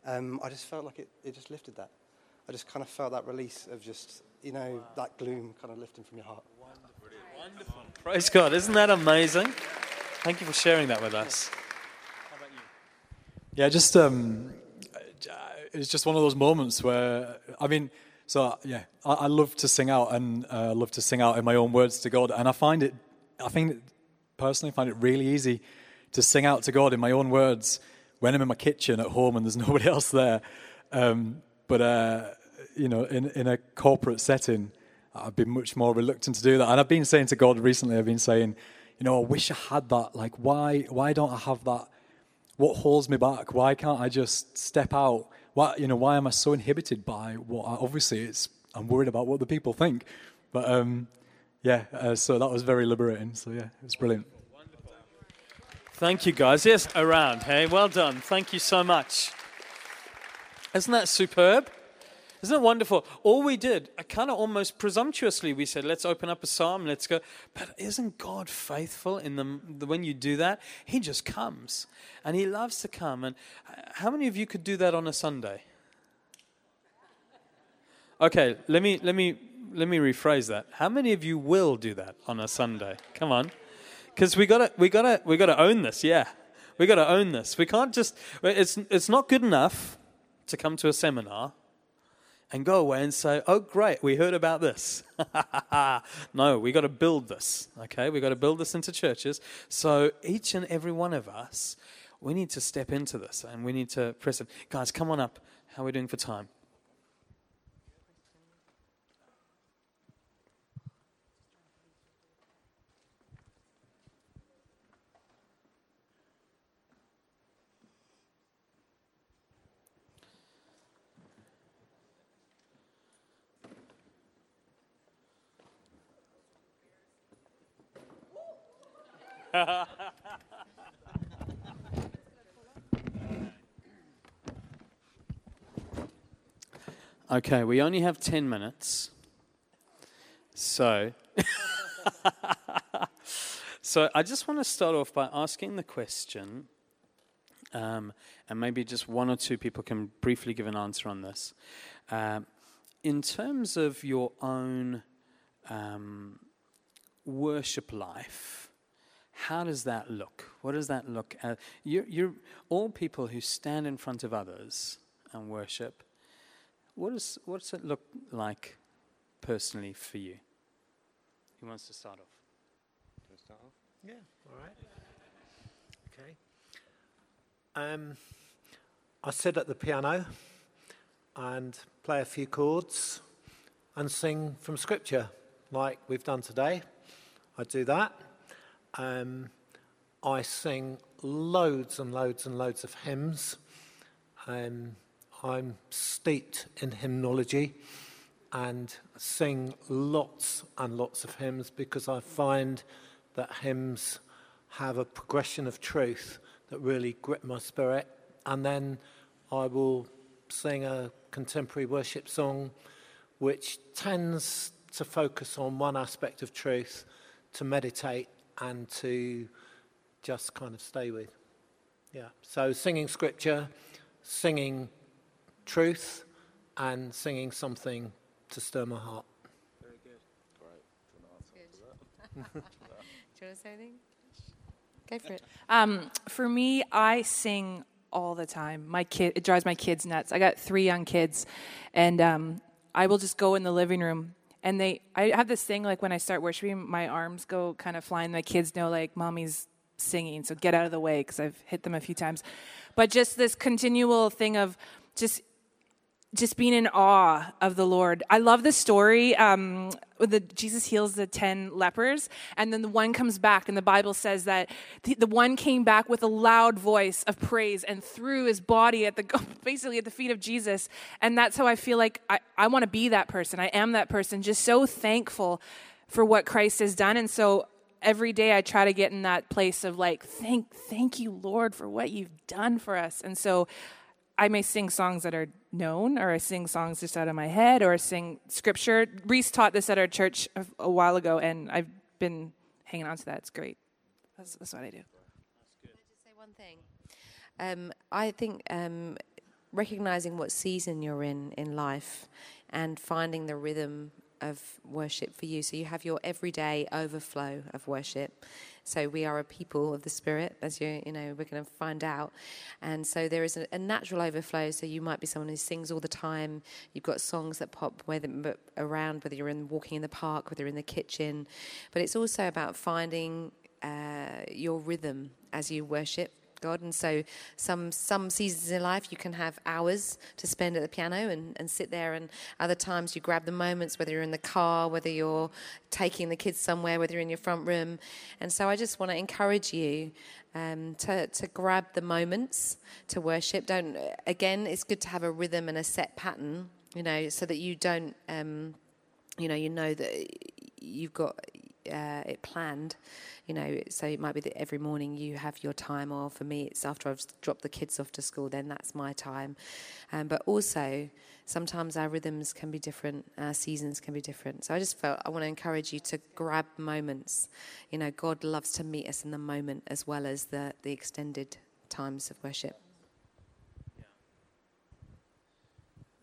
um, I just felt like it, it just lifted that. I just kind of felt that release of just, you know, wow. That gloom kind of lifting from your heart. Wonderful. Wonderful. Praise God. Isn't that amazing? Thank you for sharing that with us. How about you? Yeah, just um, it's just one of those moments where, I mean, so yeah, I, I love to sing out and uh, love to sing out in my own words to God, and I find it, I think personally, find it really easy to sing out to God in my own words when I'm in my kitchen at home and there's nobody else there. Um, but uh, you know, in in a corporate setting, I've been much more reluctant to do that. And I've been saying to God recently, I've been saying, you know, I wish I had that. Like, why why don't I have that? What holds me back? Why can't I just step out? Why, you know, why am I so inhibited by what I, obviously it's, I'm worried about what the people think. But, um, yeah, uh, so that was very liberating. So, yeah, it was brilliant. Wonderful, wonderful. Thank you, guys. Yes, a round. Hey, well done. Thank you so much. Isn't that superb? Isn't it wonderful? All we did, kind of almost presumptuously, we said, let's open up a psalm, let's go. But isn't God faithful in the, when you do that? He just comes, and he loves to come. And how many of you could do that on a Sunday? Okay, let me let me let me rephrase that. How many of you will do that on a Sunday? Come on, because we gotta we gotta we gotta own this. Yeah, we gotta own this. We can't just. It's it's not good enough to come to a seminar and go away and say, oh, great, we heard about this. No, we got to build this, okay? We've got to build this into churches. So each and every one of us, we need to step into this and we need to press it. Guys, come on up. How are we doing for time? Okay, we only have ten minutes, so so I just want to start off by asking the question, um, and maybe just one or two people can briefly give an answer on this. Um, in terms of your own um, worship life, how does that look? What does that look at? You're, you're all people who stand in front of others and worship. What is, what does it look like personally for you? Who wants to start off? Do you want to start off? Yeah, all right. Okay. Um, I sit at the piano and play a few chords and sing from Scripture like we've done today. I do that. Um, I sing loads and loads and loads of hymns. Um, I'm steeped in hymnology and sing lots and lots of hymns because I find that hymns have a progression of truth that really grip my spirit. And then I will sing a contemporary worship song which tends to focus on one aspect of truth, to meditate and to just kind of stay with. Yeah, so singing Scripture, singing truth, and singing something to stir my heart. Very good. Great. Do you want to answer to that? Do you want to say anything? Go for it. Um, for me, I sing all the time. My kid, it drives my kids nuts. I got three young kids, and um, I will just go in the living room. And they, I have this thing, like, when I start worshiping, my arms go kind of flying. My kids know, like, mommy's singing, so get out of the way, because I've hit them a few times. But just this continual thing of just just being in awe of the Lord. I love the story. Um, the, Jesus heals the ten lepers, and then the one comes back, and the Bible says that the, the one came back with a loud voice of praise and threw his body at the basically at the feet of Jesus. And that's how I feel like I, I want to be that person. I am that person, just so thankful for what Christ has done. And so every day I try to get in that place of, like, thank thank you, Lord, for what you've done for us. And so I may sing songs that are known, or I sing songs just out of my head, or I sing scripture. Rhys taught this at our church a, a while ago, and I've been hanging on to that. It's great. That's, that's what I do. That's good. Can I just say one thing? Um, I think um, recognizing what season you're in in life and finding the rhythm of worship for you. So you have your everyday overflow of worship. So we are a people of the Spirit, as you you know, we're going to find out. And so there is a, a natural overflow. So you might be someone who sings all the time. You've got songs that pop whether, around, whether you're in walking in the park, whether you're in the kitchen. But it's also about finding uh, your rhythm as you worship God. And so some some seasons in life you can have hours to spend at the piano and, and sit there, and other times you grab the moments, whether you're in the car, whether you're taking the kids somewhere, whether you're in your front room. And so I just want to encourage you um, to, to grab the moments to worship. Don't again it's good to have a rhythm and a set pattern, you know, so that you don't um, you know you know that you've got Uh, it planned, you know. So it might be that every morning you have your time, or for me it's after I've dropped the kids off to school, then that's my time. Um, but also sometimes our rhythms can be different, our seasons can be different. So I just felt I want to encourage you to grab moments. You know, God loves to meet us in the moment as well as the, the extended times of worship.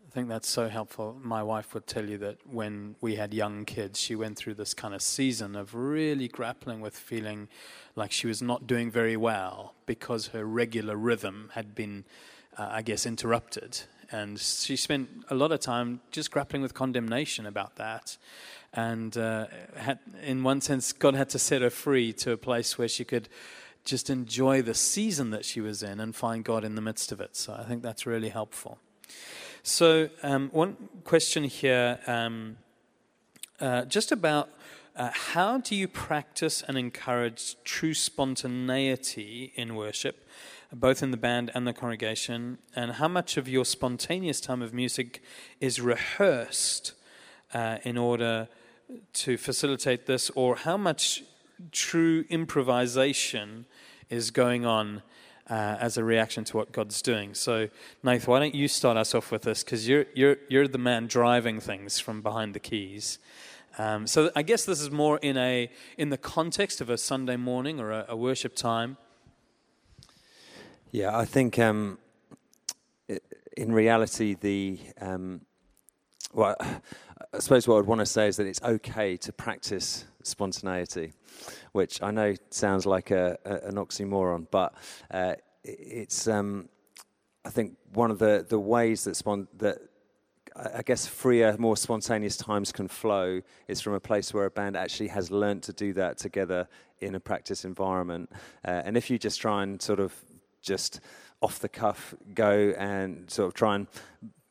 I think that's so helpful. My wife would tell you that when we had young kids, she went through this kind of season of really grappling with feeling like she was not doing very well because her regular rhythm had been, uh, I guess, interrupted. And she spent a lot of time just grappling with condemnation about that. And uh, had, in one sense, God had to set her free to a place where she could just enjoy the season that she was in and find God in the midst of it. So I think that's really helpful. So um, one question here, um, uh, just about uh, how do you practice and encourage true spontaneity in worship, both in the band and the congregation, and how much of your spontaneous time of music is rehearsed uh, in order to facilitate this, or how much true improvisation is going on Uh, as a reaction to what God's doing? So, Nath, why don't you start us off with this? Because you're you're you're the man driving things from behind the keys. Um, so, I guess this is more in a in the context of a Sunday morning or a, a worship time. Yeah, I think um, in reality, the um, well, I suppose what I'd want to say is that it's okay to practice spontaneity, which I know sounds like a, a, an oxymoron, but uh, it's um, I think one of the, the ways that spon- that I guess freer, more spontaneous times can flow is from a place where a band actually has learnt to do that together in a practice environment. Uh, and if you just try and sort of just off the cuff go and sort of try and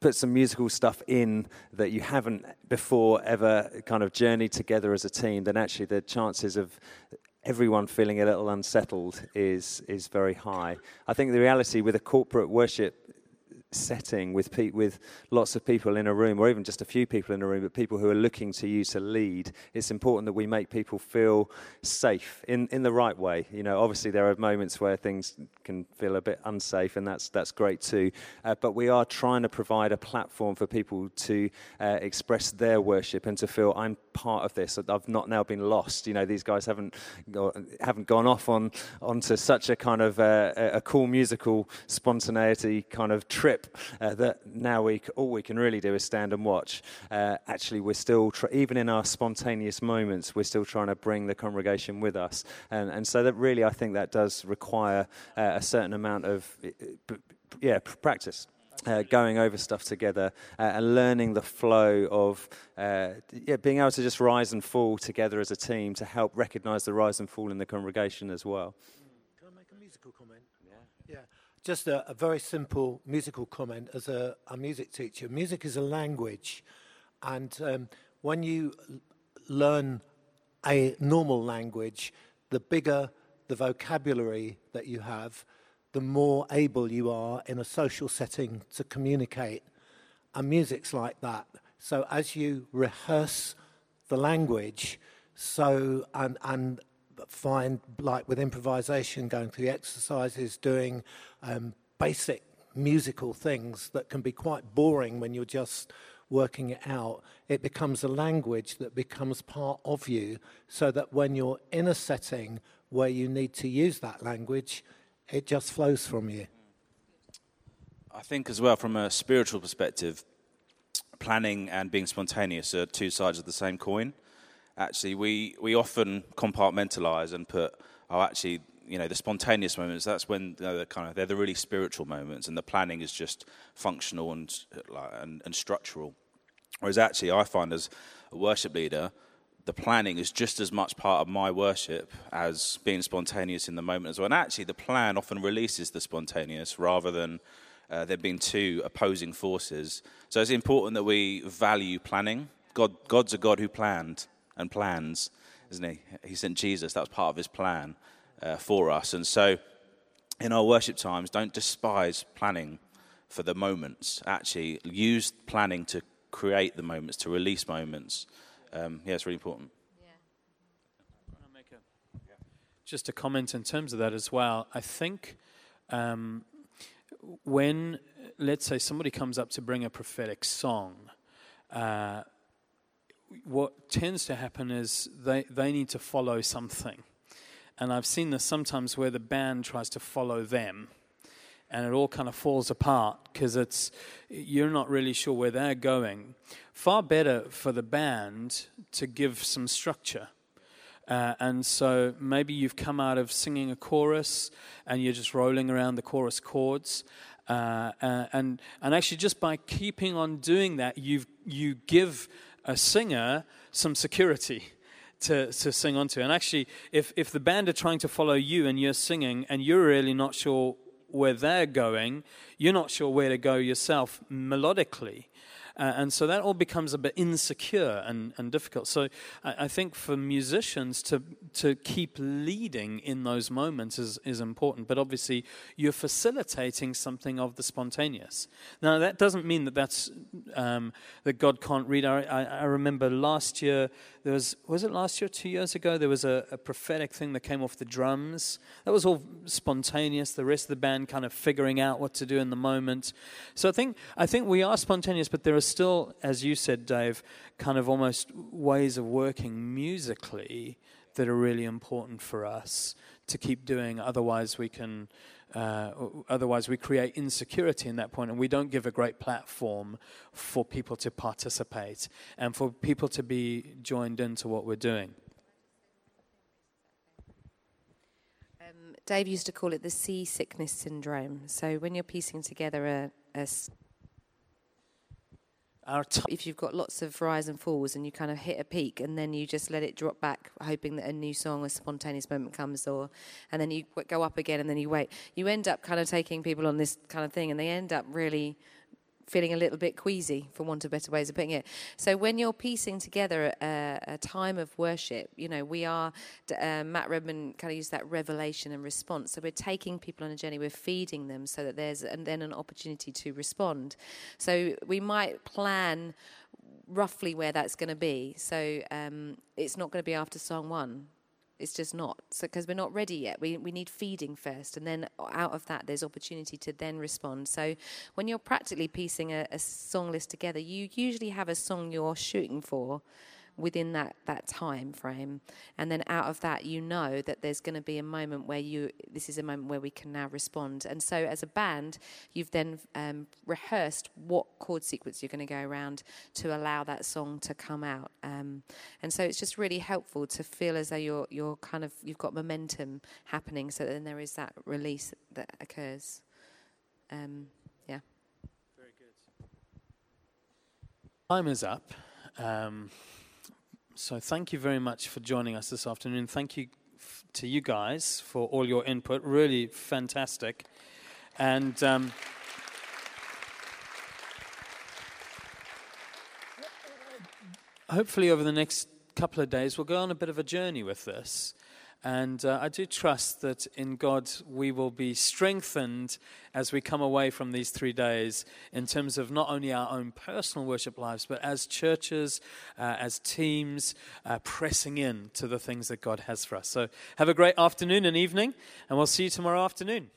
put some musical stuff in that you haven't before ever kind of journeyed together as a team, then actually the chances of everyone feeling a little unsettled is is very high. I think the reality with a corporate worship setting with pe- with lots of people in a room, or even just a few people in a room, but people who are looking to you to lead, it's important that we make people feel safe in, in the right way. You know, obviously there are moments where things can feel a bit unsafe, and that's that's great too. Uh, but we are trying to provide a platform for people to uh, express their worship and to feel I'm part of this. I've not now been lost. You know, these guys haven't haven't gone off on onto such a kind of uh, a cool musical spontaneity kind of trip Tripp, uh, that now we all we can really do is stand and watch. Uh, actually, we're still, tr- even in our spontaneous moments, we're still trying to bring the congregation with us. And, and so that really, I think that does require uh, a certain amount of, yeah, practice. Uh, going over stuff together uh, and learning the flow of uh, yeah, being able to just rise and fall together as a team to help recognise the rise and fall in the congregation as well. Can I make a musical comment? Yeah. Yeah. Just a, a very simple musical comment as a, a music teacher. Music is a language, and um, when you l- learn a normal language, the bigger the vocabulary that you have, the more able you are in a social setting to communicate. And music's like that. So as you rehearse the language, so and and find, like with improvisation, going through exercises, doing um, basic musical things that can be quite boring when you're just working it out, it becomes a language that becomes part of you, so that when you're in a setting where you need to use that language, it just flows from you. I think as well, from a spiritual perspective, planning and being spontaneous are two sides of the same coin. Actually, we, we often compartmentalise and put, oh, actually, you know, the spontaneous moments, that's when you know, they're, kind of, they're the really spiritual moments, and the planning is just functional and, and, and structural. Whereas actually, I find as a worship leader, the planning is just as much part of my worship as being spontaneous in the moment as well. And actually, the plan often releases the spontaneous rather than uh, there being two opposing forces. So it's important that we value planning. God, God's a God who planned and plans, isn't he? He sent Jesus. That was part of his plan uh, for us. And so in our worship times, don't despise planning for the moments. Actually, use planning to create the moments, to release moments. Um, yeah, it's really important. Yeah. I'll make a, just a comment in terms of that as well. I think um, when, let's say, somebody comes up to bring a prophetic song, uh, what tends to happen is they, they need to follow something. And I've seen this sometimes where the band tries to follow them, and it all kind of falls apart because it's you're not really sure where they're going. Far better for the band to give some structure. Uh, and so maybe you've come out of singing a chorus and you're just rolling around the chorus chords. Uh, and and actually just by keeping on doing that, you've, you give a singer some security to, to sing onto. And actually, if, if the band are trying to follow you and you're singing and you're really not sure where they're going, you're not sure where to go yourself melodically. Uh, and so that all becomes a bit insecure and, and difficult. So I, I think for musicians to to keep leading in those moments is, is important. But obviously you're facilitating something of the spontaneous. Now that doesn't mean that that's um, that God can't read. I, I, I remember last year, there was was it last year, two years ago, there was a, a prophetic thing that came off the drums. That was all spontaneous. The rest of the band kind of figuring out what to do in the moment. So I think I think we are spontaneous, but there are still, as you said, Dave, kind of almost ways of working musically that are really important for us to keep doing. Otherwise, we can, uh, otherwise we create insecurity in that point, and we don't give a great platform for people to participate and for people to be joined into what we're doing. Um, Dave used to call it the seasickness syndrome. So when you're piecing together a, a if you've got lots of rise and falls and you kind of hit a peak and then you just let it drop back, hoping that a new song or spontaneous moment comes, or and then you go up again and then you wait, you end up kind of taking people on this kind of thing, and they end up really feeling a little bit queasy, for want of better ways of putting it. So when you're piecing together a, a time of worship, you know, we are, uh, Matt Redman kind of used that revelation and response. So we're taking people on a journey, we're feeding them so that there's and then an opportunity to respond. So we might plan roughly where that's going to be. So um, it's not going to be after song one. It's just not, because so, we're not ready yet. We we need feeding first, and then out of that, there's opportunity to then respond. So when you're practically piecing a, a song list together, you usually have a song you're shooting for, within that, that time frame. And then out of that, you know that there's going to be a moment where you, this is a moment where we can now respond. And so as a band, you've then um, rehearsed what chord sequence you're going to go around to allow that song to come out. Um, and so it's just really helpful to feel as though you're, you're kind of, you've got momentum happening. So then there is that release that occurs. Um, yeah. Very good. Time is up. Um, so thank you very much for joining us this afternoon. Thank you f- to you guys for all your input. Really fantastic. And um, hopefully over the next couple of days we'll go on a bit of a journey with this. And uh, I do trust that in God we will be strengthened as we come away from these three days in terms of not only our own personal worship lives, but as churches, uh, as teams, uh, pressing in to the things that God has for us. So have a great afternoon and evening, and we'll see you tomorrow afternoon.